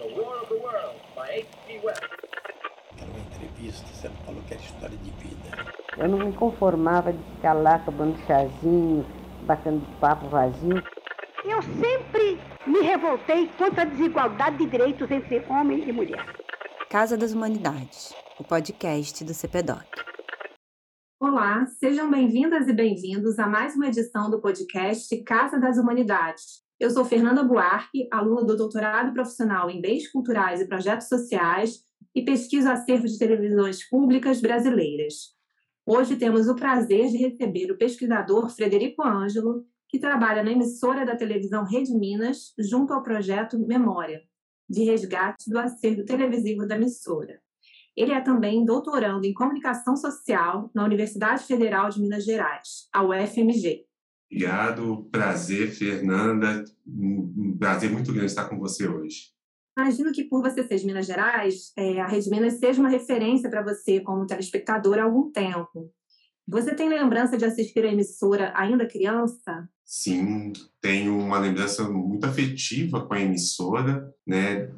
The War of the World, by H.G. Wells. Era uma entrevista, você falou que era história de vida. Eu não me conformava de ficar lá acabando chazinho, batendo papo vazio. Eu sempre me revoltei contra a desigualdade de direitos entre homem e mulher. Casa das Humanidades, o podcast do CEDOC. Olá, sejam bem-vindas e bem-vindos a mais uma edição do podcast Casa das Humanidades. Eu sou Fernanda Buarque, aluna do doutorado profissional em Bens Culturais e Projetos Sociais e pesquiso acervos de televisões públicas brasileiras. Hoje temos o prazer de receber o pesquisador Frederico Ângelo, que trabalha na emissora da televisão Rede Minas, junto ao projeto Memória, de resgate do acervo televisivo da emissora. Ele é também doutorando em Comunicação Social na Universidade Federal de Minas Gerais, a UFMG. Obrigado, prazer, Fernanda. Um prazer muito grande estar com você hoje. Imagino que por você ser de Minas Gerais, a Rede Minas seja uma referência para você como telespectador há algum tempo. Você tem lembrança de assistir a emissora ainda criança? Sim, tenho uma lembrança muito afetiva com a emissora, né?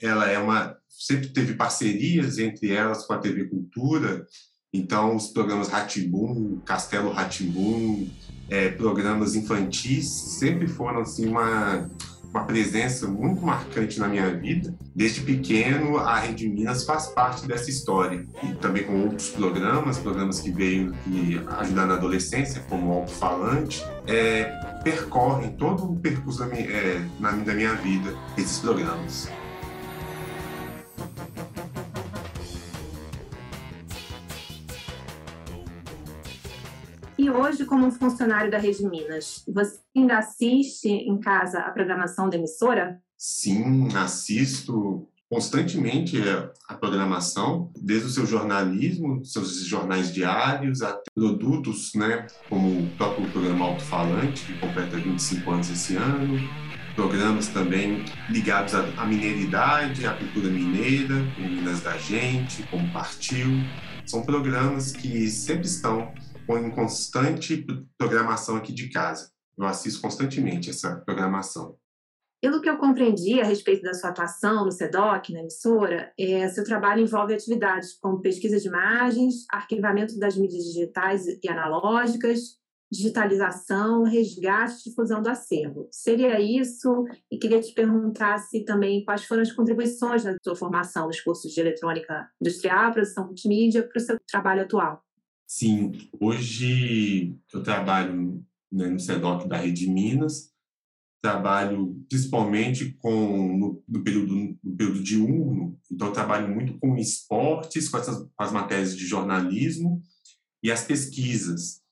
Ela é uma... Sempre teve parcerias entre elas com a TV Cultura. Então, os programas Ratibum, Castelo Ratibum, programas infantis, sempre foram assim, uma presença muito marcante na minha vida. Desde pequeno, a Rede Minas faz parte dessa história. E também com outros programas que veio ajudar na adolescência, como o Alto Falante, percorrem todo o percurso da minha vida, esses programas. E hoje, como funcionário da Rede Minas, você ainda assiste em casa a programação da emissora? Sim, assisto constantemente a programação, desde o seu jornalismo, seus jornais diários, até produtos, né, como o próprio programa Alto Falante, que completa 25 anos esse ano, programas também ligados à mineridade, à cultura mineira, como Minas da Gente, como Partiu. São programas que sempre estão em constante programação aqui de casa. Eu assisto constantemente essa programação. Pelo que eu compreendi a respeito da sua atuação no CEDOC, na emissora, seu trabalho envolve atividades como pesquisa de imagens, arquivamento das mídias digitais e analógicas, digitalização, resgate e difusão do acervo. Seria isso? E queria te perguntar se também quais foram as contribuições da sua formação nos cursos de eletrônica industrial, produção multimídia, para o seu trabalho atual. Sim, hoje eu trabalho, né, no CEDOC da Rede Minas, trabalho principalmente no período diurno, então eu trabalho muito com esportes, com as matérias de jornalismo e as pesquisas.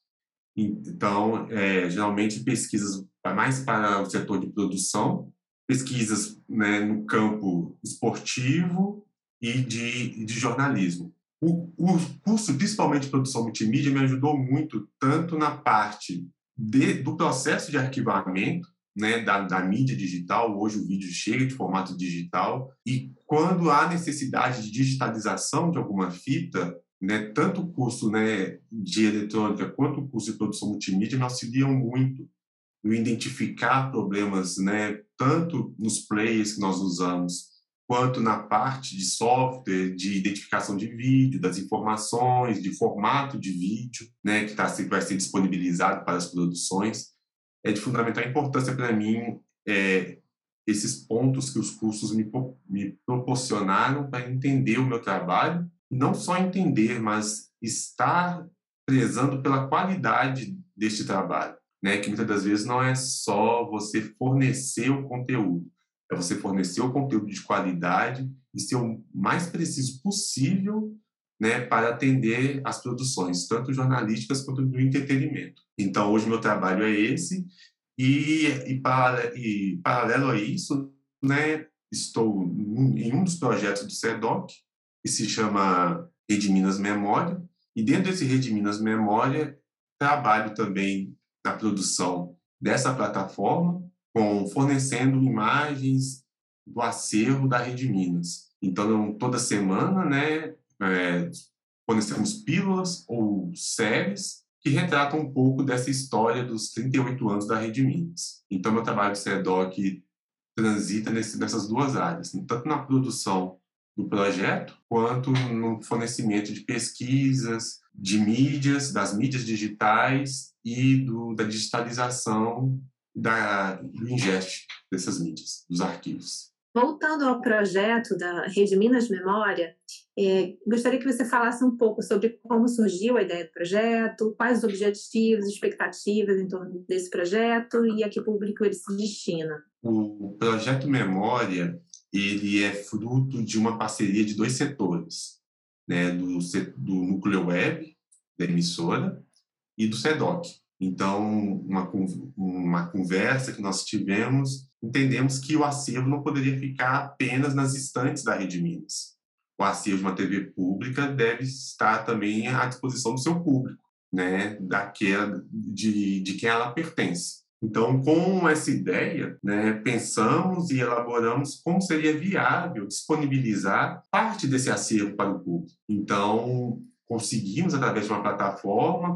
Então, geralmente pesquisas mais para o setor de produção, pesquisas, né, no campo esportivo e de jornalismo. O curso, principalmente de produção multimídia, me ajudou muito, tanto na parte do processo de arquivamento, né, da mídia digital, hoje o vídeo chega de formato digital, e quando há necessidade de digitalização de alguma fita, né, tanto o curso, né, de eletrônica quanto o curso de produção multimídia me auxiliam muito no identificar problemas, né, tanto nos players que nós usamos, quanto na parte de software, de identificação de vídeo, das informações, de formato de vídeo, né, que vai ser disponibilizado para as produções. É de fundamental importância para mim esses pontos que os cursos me proporcionaram para entender o meu trabalho, e não só entender, mas estar prezando pela qualidade deste trabalho, né, que muitas das vezes não é só você fornecer o conteúdo, é você fornecer o conteúdo de qualidade e ser o mais preciso possível, né, para atender as produções, tanto jornalísticas quanto do entretenimento. Então, hoje meu trabalho é esse e paralelo a isso, né, estou em um dos projetos do CEDOC, que se chama Rede Minas Memória, e dentro desse Rede Minas Memória trabalho também na produção dessa plataforma, fornecendo imagens do acervo da Rede Minas. Então, toda semana, né, fornecemos pílulas ou séries que retratam um pouco dessa história dos 38 anos da Rede Minas. Então, meu trabalho de CEDOC transita nessas duas áreas, tanto na produção do projeto, quanto no fornecimento de pesquisas, de mídias, das mídias digitais e da digitalização do ingeste dessas mídias, dos arquivos. Voltando ao projeto da Rede Minas Memória, gostaria que você falasse um pouco sobre como surgiu a ideia do projeto, quais os objetivos, expectativas em torno desse projeto e a que público ele se destina. O projeto Memória, ele é fruto de uma parceria de dois setores, né, do núcleo web da emissora e do CEDOC. Então, uma conversa que nós tivemos, entendemos que o acervo não poderia ficar apenas nas estantes da Rede Minas. O acervo de uma TV pública deve estar também à disposição do seu público, né, de quem ela pertence. Então, com essa ideia, né, pensamos e elaboramos como seria viável disponibilizar parte desse acervo para o público. Então, conseguimos, através de uma plataforma,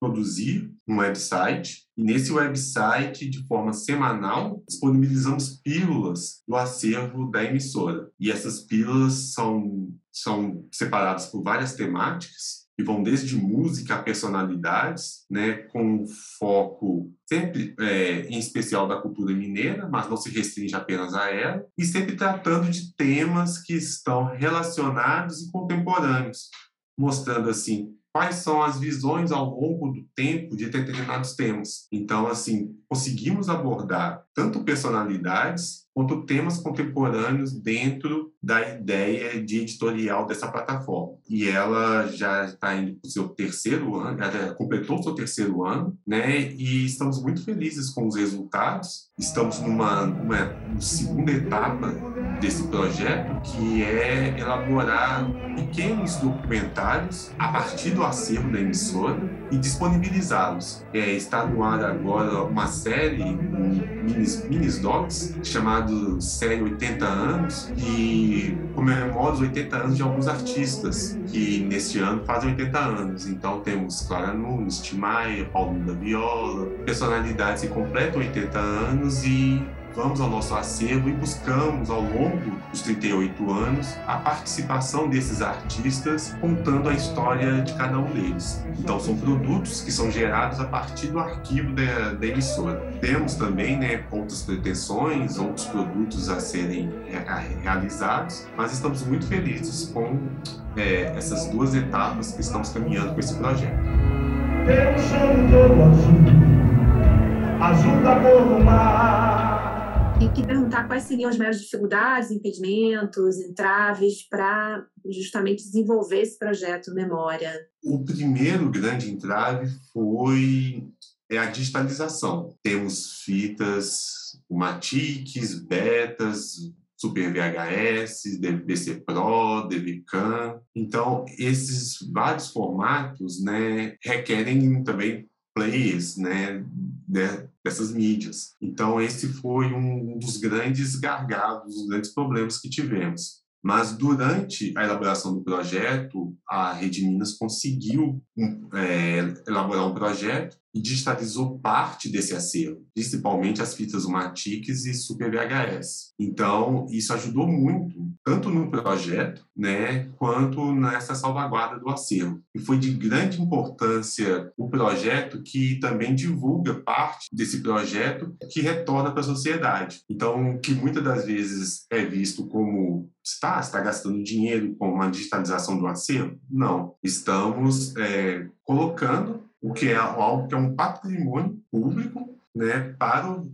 produzir um website, e nesse website, de forma semanal, disponibilizamos pílulas do acervo da emissora. E essas pílulas são separadas por várias temáticas, que vão desde música a personalidades, né, com foco sempre, em especial, da cultura mineira, mas não se restringe apenas a ela, e sempre tratando de temas que estão relacionados e contemporâneos, mostrando, assim, quais são as visões ao longo do tempo de determinados temas. Então, assim, conseguimos abordar tanto personalidades quanto temas contemporâneos dentro da ideia de editorial dessa plataforma. E ela já está indo para o seu terceiro ano, ela completou o seu terceiro ano, né? E estamos muito felizes com os resultados. Estamos numa segunda etapa desse projeto, que é elaborar pequenos documentários a partir do acervo da emissora e disponibilizá-los. Está no ar agora uma série, mini-docs, chamado Série 80 Anos, que comemora os 80 anos de alguns artistas que neste ano fazem 80 anos. Então temos Clara Nunes, Tim Maia, Paulo da Viola, personalidades que completam 80 anos e vamos ao nosso acervo e buscamos, ao longo dos 38 anos, a participação desses artistas contando a história de cada um deles. Então, são produtos que são gerados a partir do arquivo da emissora. Temos também, né, outras pretensões, outros produtos a serem realizados, mas estamos muito felizes com essas duas etapas que estamos caminhando com esse projeto. Eu sou azul da cor do mar. Tem que perguntar quais seriam as maiores dificuldades, impedimentos, entraves para justamente desenvolver esse projeto Memória. O primeiro grande entrave foi a digitalização. Temos fitas U-Matics, betas, Super VHS, DVC Pro, DVCAM. Então, esses vários formatos, né, requerem também players, né, dessas mídias. Então, esse foi um dos grandes gargalos, dos grandes problemas que tivemos. Mas, durante a elaboração do projeto, a Rede Minas conseguiu elaborar um projeto e digitalizou parte desse acervo, principalmente as fitas U-Matics e Super VHS. Então, isso ajudou muito, tanto no projeto, né, quanto nessa salvaguarda do acervo. E foi de grande importância o projeto, que também divulga parte desse projeto que retorna para a sociedade. Então, que muitas das vezes é visto como está gastando dinheiro com uma digitalização do acervo? Não. Estamos colocando o que é algo que é um patrimônio público, né,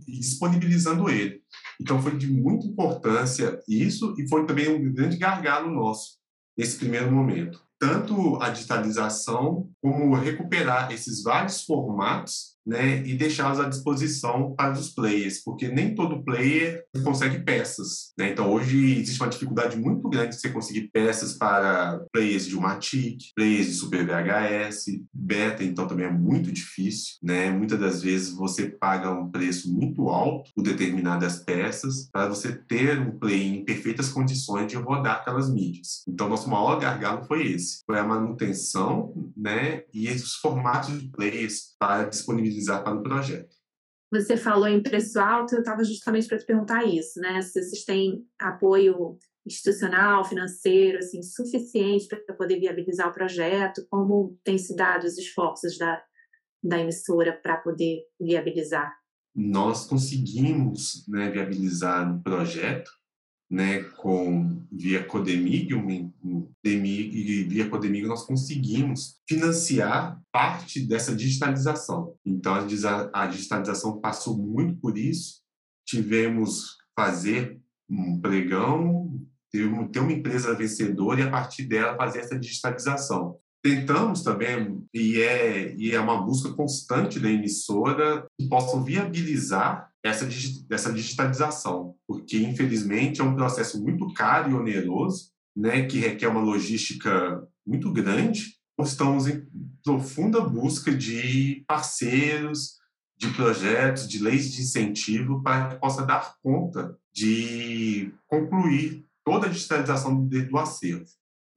e disponibilizando ele. Então, foi de muita importância isso e foi também um grande gargalo nosso nesse primeiro momento. Tanto a digitalização como recuperar esses vários formatos, né, e deixá-los à disposição para os players, porque nem todo player consegue peças, né? Então, hoje existe uma dificuldade muito grande de você conseguir peças para players de U-Matic, players de Super VHS, beta, então também é muito difícil, né? Muitas das vezes você paga um preço muito alto por determinadas peças para você ter um player em perfeitas condições de rodar aquelas mídias. Então, nosso maior gargalo foi esse, foi a manutenção, né, e os formatos de players para disponibilizar para o projeto. Você falou em preço alto, eu estava justamente para te perguntar isso, né? Se vocês têm apoio institucional, financeiro, assim, suficiente para poder viabilizar o projeto, como têm se dado os esforços da emissora para poder viabilizar? Nós conseguimos, né, viabilizar um projeto, né, via Codemig, via Codemig nós conseguimos financiar parte dessa digitalização. Então, a digitalização passou muito por isso. Tivemos fazer um pregão, ter uma empresa vencedora e, a partir dela, fazer essa digitalização. Tentamos também, e é uma busca constante da emissora, que possam viabilizar essa digitalização, porque, infelizmente, é um processo muito caro e oneroso, né, que requer uma logística muito grande. Nós estamos em profunda busca de parceiros, de projetos, de leis de incentivo para que possa dar conta de concluir toda a digitalização do acervo.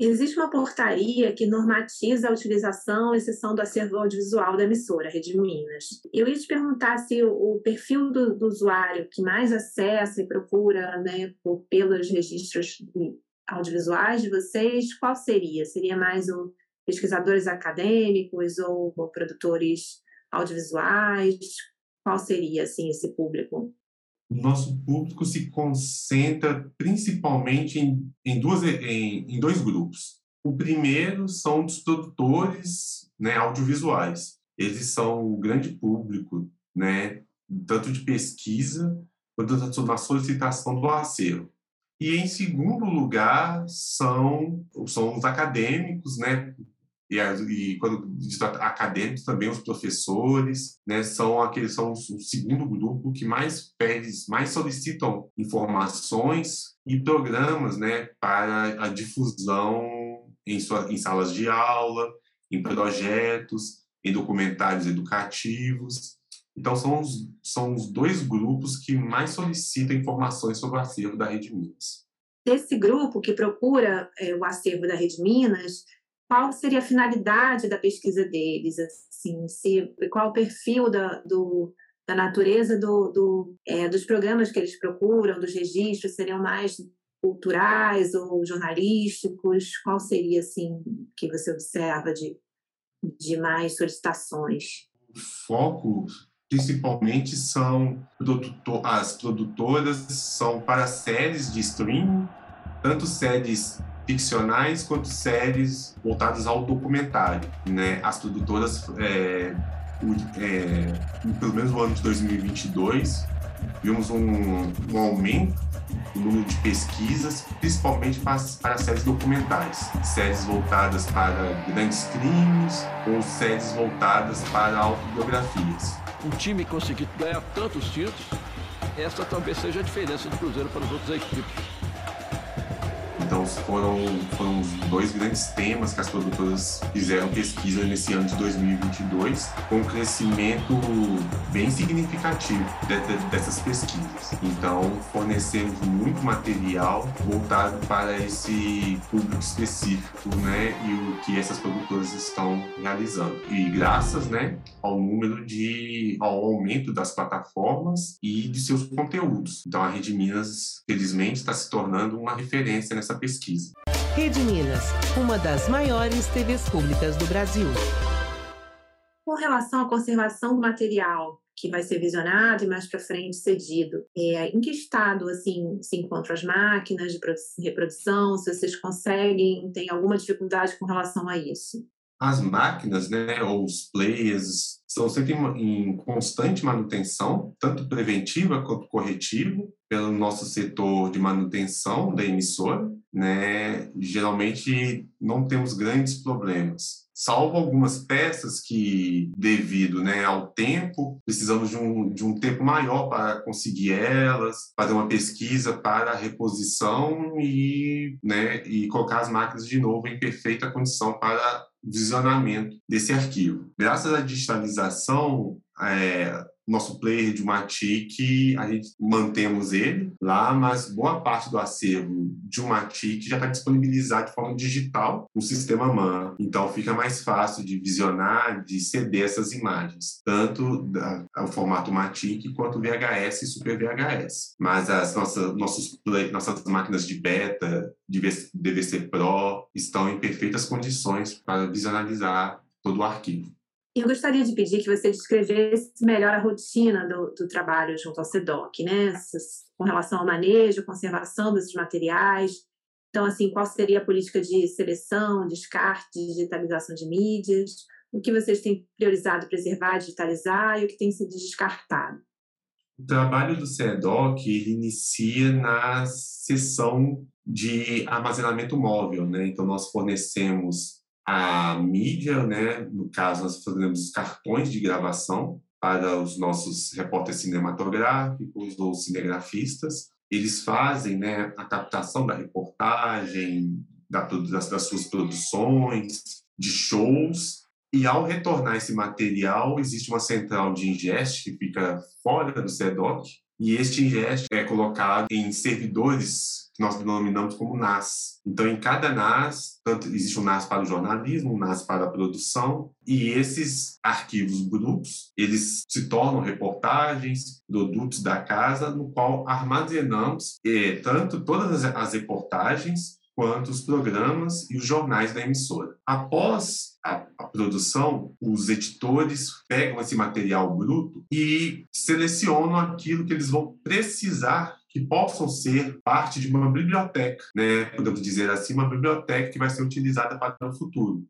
Existe uma portaria que normatiza a utilização e cessão do acervo audiovisual da emissora, Rede Minas. Eu ia te perguntar se o perfil do usuário que mais acessa e procura, né, pelos registros audiovisuais de vocês, qual seria? Seria mais pesquisadores acadêmicos ou produtores audiovisuais? Qual seria, assim, esse público? Nosso público se concentra principalmente em dois grupos. O primeiro são os produtores, né, audiovisuais. Eles são o grande público, né, tanto de pesquisa quanto na solicitação do acervo. E, em segundo lugar, são os acadêmicos, né? E quando diz acadêmicos, também os professores, né, são o segundo grupo que mais solicitam informações e programas, né, para a difusão em salas de aula, em projetos, em documentários educativos. Então, são os dois grupos que mais solicitam informações sobre o acervo da Rede Minas. Desse grupo que procura o acervo da Rede Minas, qual seria a finalidade da pesquisa deles? Assim, qual o perfil da natureza dos programas que eles procuram, dos registros? Seriam mais culturais ou jornalísticos? Qual seria, assim, que você observa de mais solicitações? O foco, principalmente, são as produtoras, são para séries de streaming, tanto séries ficcionais quanto séries voltadas ao documentário, né? As produtoras, pelo menos no ano de 2022, vimos um aumento no número de pesquisas, principalmente para séries documentais, séries voltadas para grandes crimes ou séries voltadas para autobiografias. Um time conseguir ganhar tantos títulos, essa talvez seja a diferença do Cruzeiro para os outros equipes. Então, foram os dois grandes temas que as produtoras fizeram pesquisa nesse ano de 2022, com um crescimento bem significativo dessas pesquisas. Então, fornecemos muito material voltado para esse público específico, né, e o que essas produtoras estão realizando. E graças, né, ao aumento das plataformas e de seus conteúdos. Então, a Rede Minas, felizmente, está se tornando uma referência nessa pesquisa. Rede Minas, uma das maiores TVs públicas do Brasil. Com relação à conservação do material que vai ser visionado e mais para frente cedido, em que estado, assim, se encontram as máquinas de reprodução? Se vocês conseguem, tem alguma dificuldade com relação a isso? As máquinas, né, ou os players, estão sempre em constante manutenção, tanto preventiva quanto corretiva, pelo nosso setor de manutenção da emissora, né. Geralmente não temos grandes problemas, salvo algumas peças que, devido, né, ao tempo, precisamos de um tempo maior para conseguir elas, fazer uma pesquisa para a reposição e, né, e colocar as máquinas de novo em perfeita condição para visionamento desse arquivo. Graças à digitalização, nosso player de U-Matic, a gente mantemos ele lá, mas boa parte do acervo de U-Matic já está disponibilizado de forma digital no sistema MAM. Então fica mais fácil de visionar, de ceder essas imagens, tanto o formato U-Matic quanto VHS e Super VHS. Mas as nossas máquinas de beta, de DVC Pro, estão em perfeitas condições para visionalizar todo o arquivo. Eu gostaria de pedir que você descrevesse melhor a rotina do trabalho junto ao CEDOC, né? Com relação ao manejo, conservação desses materiais. Então, assim, qual seria a política de seleção, descarte, digitalização de mídias? O que vocês têm priorizado preservar, digitalizar e o que tem sido descartado? O trabalho do CEDOC ele inicia na seção de armazenamento móvel, né? Então, nós fornecemos a mídia, né? No caso, nós fazemos cartões de gravação para os nossos repórteres cinematográficos ou cinegrafistas. Eles fazem, né, a captação da reportagem, das suas produções, de shows. E, ao retornar esse material, existe uma central de ingeste que fica fora do CEDOC. E este ingeste é colocado em servidores que nós denominamos como NAS. Então, em cada NAS, tanto existe um NAS para o jornalismo, um NAS para a produção, e esses arquivos brutos, eles se tornam reportagens, produtos da casa, no qual armazenamos tanto todas as reportagens, quanto os programas e os jornais da emissora. Após a produção, os editores pegam esse material bruto e selecionam aquilo que eles vão precisar que possam ser parte de uma biblioteca, né? Podemos dizer assim, uma biblioteca que vai ser utilizada para o futuro.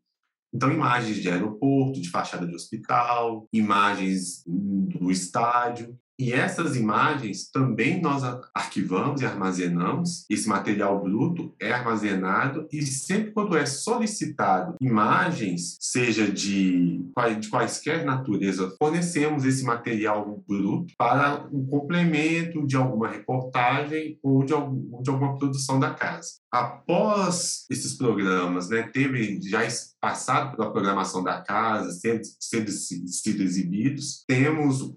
Então, imagens de aeroporto, de fachada de hospital, imagens do estádio. E essas imagens também nós arquivamos e armazenamos. Esse material bruto é armazenado e sempre quando é solicitado imagens, seja de quaisquer natureza, fornecemos esse material bruto para um complemento de alguma reportagem ou de alguma produção da casa. Após esses programas, né, teve já passado pela programação da casa, sendo exibidos, temos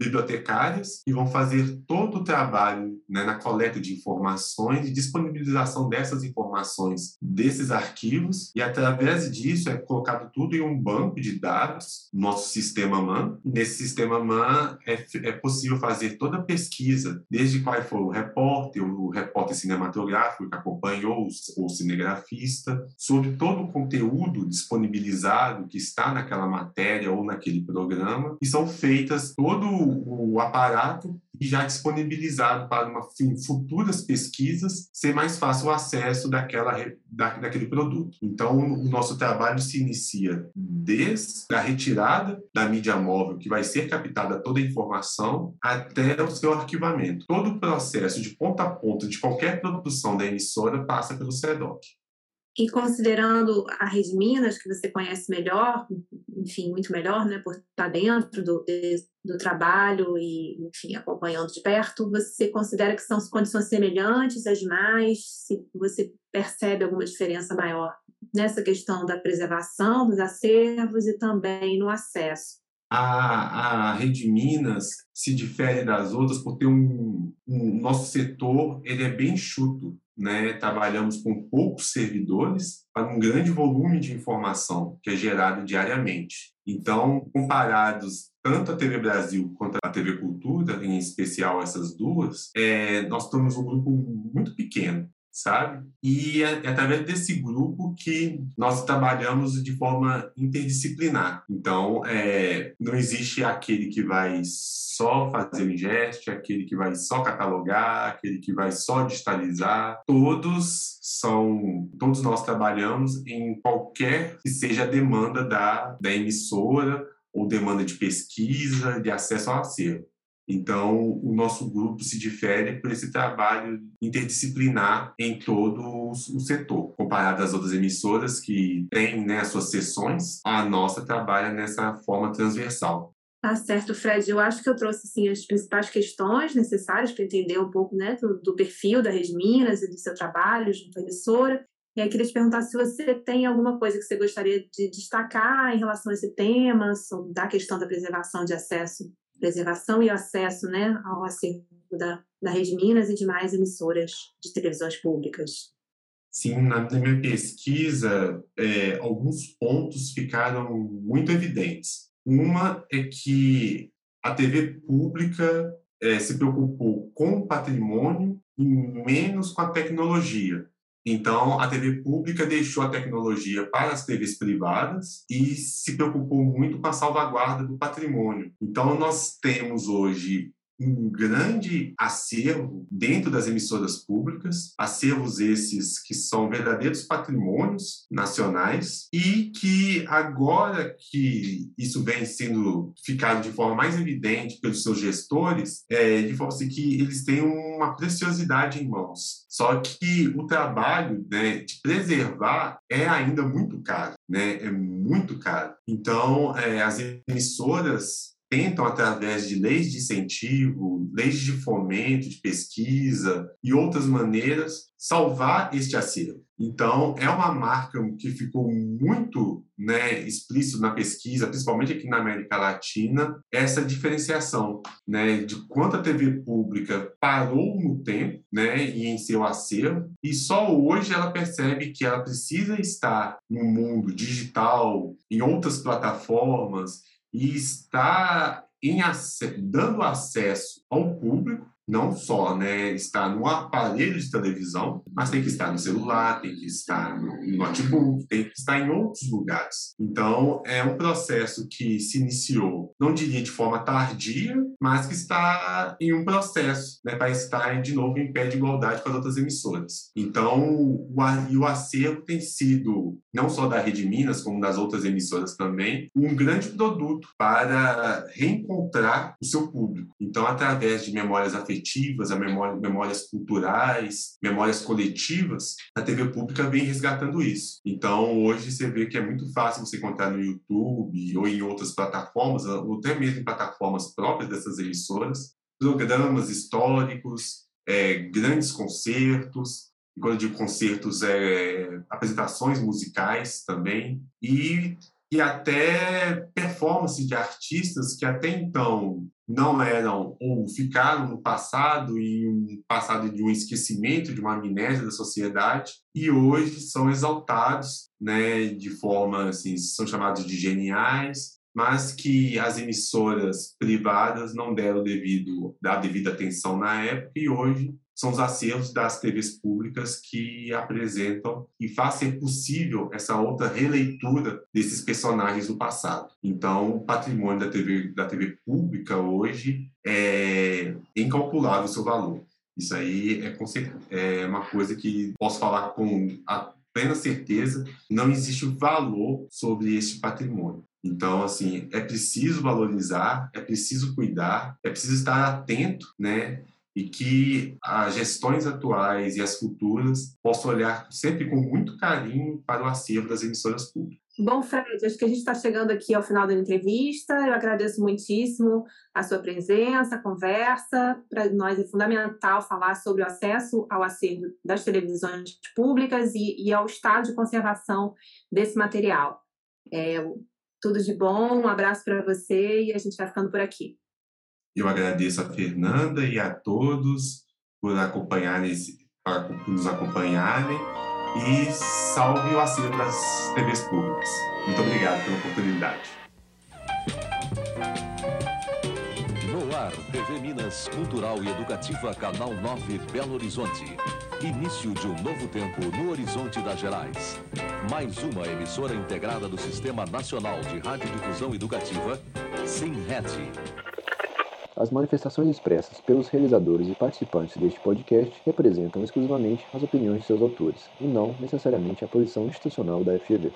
bibliotecários que vão fazer todo o trabalho, né, na coleta de informações e disponibilização dessas informações, desses arquivos, e através disso é colocado tudo em um banco de dados, nosso sistema MAM. Nesse sistema MAM é possível fazer toda a pesquisa, desde qual foi o repórter cinematográfico que acompanhou, ou cinegrafista, sobre todo o conteúdo disponibilizado que está naquela matéria ou naquele programa, e são feitas todo o aparato e já disponibilizado para futuras pesquisas ser mais fácil o acesso daquele produto. Então, o nosso trabalho se inicia desde a retirada da mídia móvel, que vai ser captada toda a informação, até o seu arquivamento. Todo o processo de ponta a ponta de qualquer produção da emissora passa pelo CEDOC. E considerando a Rede Minas, que você conhece melhor, enfim, muito melhor, né, por estar dentro do trabalho e, enfim, acompanhando de perto, você considera que são condições semelhantes às demais? Se você percebe alguma diferença maior nessa questão da preservação dos acervos e também no acesso? A Rede Minas se difere das outras por ter um nosso setor, ele é bem enxuto, né? Trabalhamos com poucos servidores para um grande volume de informação que é gerado diariamente. Então, comparados tanto a TV Brasil quanto a TV Cultura, em especial essas duas, nós temos um grupo muito pequeno, sabe? E é através desse grupo que nós trabalhamos de forma interdisciplinar. Então, não existe aquele que vai só fazer o ingeste, aquele que vai só catalogar, aquele que vai só digitalizar. Todos nós trabalhamos em qualquer que seja a demanda da emissora ou demanda de pesquisa, de acesso ao acervo. Então, o nosso grupo se difere por esse trabalho interdisciplinar em todo o setor. Comparado às outras emissoras que têm, né, as suas seções, a nossa trabalha nessa forma transversal. Tá certo, Fred. Eu acho que eu trouxe, assim, as principais questões necessárias para entender um pouco, né, do perfil da Rede Minas e do seu trabalho junto à emissora. E aí queria te perguntar se você tem alguma coisa que você gostaria de destacar em relação a esse tema, da questão da preservação de acesso preservação e acesso, né, ao acervo da Rede Minas e demais emissoras de televisões públicas. Sim, na minha pesquisa, alguns pontos ficaram muito evidentes. Uma é que a TV pública se preocupou com o patrimônio e menos com a tecnologia. Então, a TV pública deixou a tecnologia para as TVs privadas e se preocupou muito com a salvaguarda do patrimônio. Então, nós temos hoje um grande acervo dentro das emissoras públicas, acervos esses que são verdadeiros patrimônios nacionais e que agora que isso vem sendo ficado de forma mais evidente pelos seus gestores, de forma assim que eles têm uma preciosidade em mãos. Só que o trabalho, né, de preservar é ainda muito caro, né? É muito caro. Então, as emissoras tentam, através de leis de incentivo, leis de fomento, de pesquisa e outras maneiras, salvar este acervo. Então, é uma marca que ficou muito, né, explícito na pesquisa, principalmente aqui na América Latina, essa diferenciação, né, de quanto a TV pública parou no tempo, né, e em seu acervo, e só hoje ela percebe que ela precisa estar no mundo digital, em outras plataformas, e está dando acesso ao público, não só, né, está no aparelho de televisão, mas tem que estar no celular, tem que estar no notebook, tem que estar em outros lugares. Então, é um processo que se iniciou, não diria de forma tardia, mas que está em um processo, né, para estar de novo em pé de igualdade com as outras emissoras. Então, o acervo tem sido, não só da Rede Minas, como das outras emissoras também, um grande produto para reencontrar o seu público. Então, através de memórias afetivas, memórias culturais, memórias coletivas, a TV pública vem resgatando isso. Então, hoje você vê que é muito fácil você encontrar no YouTube ou em outras plataformas, ou até mesmo em plataformas próprias dessas emissoras, programas históricos, grandes concertos, e quando eu digo concertos, apresentações musicais também, e até performance de artistas que até então não eram ou ficaram no passado, e um passado de um esquecimento, de uma amnésia da sociedade, e hoje são exaltados, né, de forma, assim, são chamados de geniais, mas que as emissoras privadas não deram a devida atenção na época, e hoje são os acervos das TVs públicas que apresentam e fazem possível essa outra releitura desses personagens do passado. Então, o patrimônio da TV pública hoje é incalculável o seu valor. Isso aí é uma coisa que posso falar com a plena certeza, não existe valor sobre este patrimônio. Então, assim, é preciso valorizar, é preciso cuidar, é preciso estar atento, né? E que as gestões atuais e as futuras possam olhar sempre com muito carinho para o acervo das emissoras públicas. Bom, Fred, acho que a gente está chegando aqui ao final da entrevista. Eu agradeço muitíssimo a sua presença, a conversa. Para nós é fundamental falar sobre o acesso ao acervo das televisões públicas e ao estado de conservação desse material. Tudo de bom, um abraço para você e a gente vai ficando por aqui. Eu agradeço a Fernanda e a todos por nos acompanharem e salve o acervo das TVs públicas. Muito obrigado pela oportunidade. No ar, TV Minas Cultural e Educativa, Canal 9, Belo Horizonte. Início de um novo tempo no horizonte das Gerais. Mais uma emissora integrada do Sistema Nacional de Rádio Difusão Educativa, SINRED. As manifestações expressas pelos realizadores e participantes deste podcast representam exclusivamente as opiniões de seus autores, e não necessariamente a posição institucional da FGV.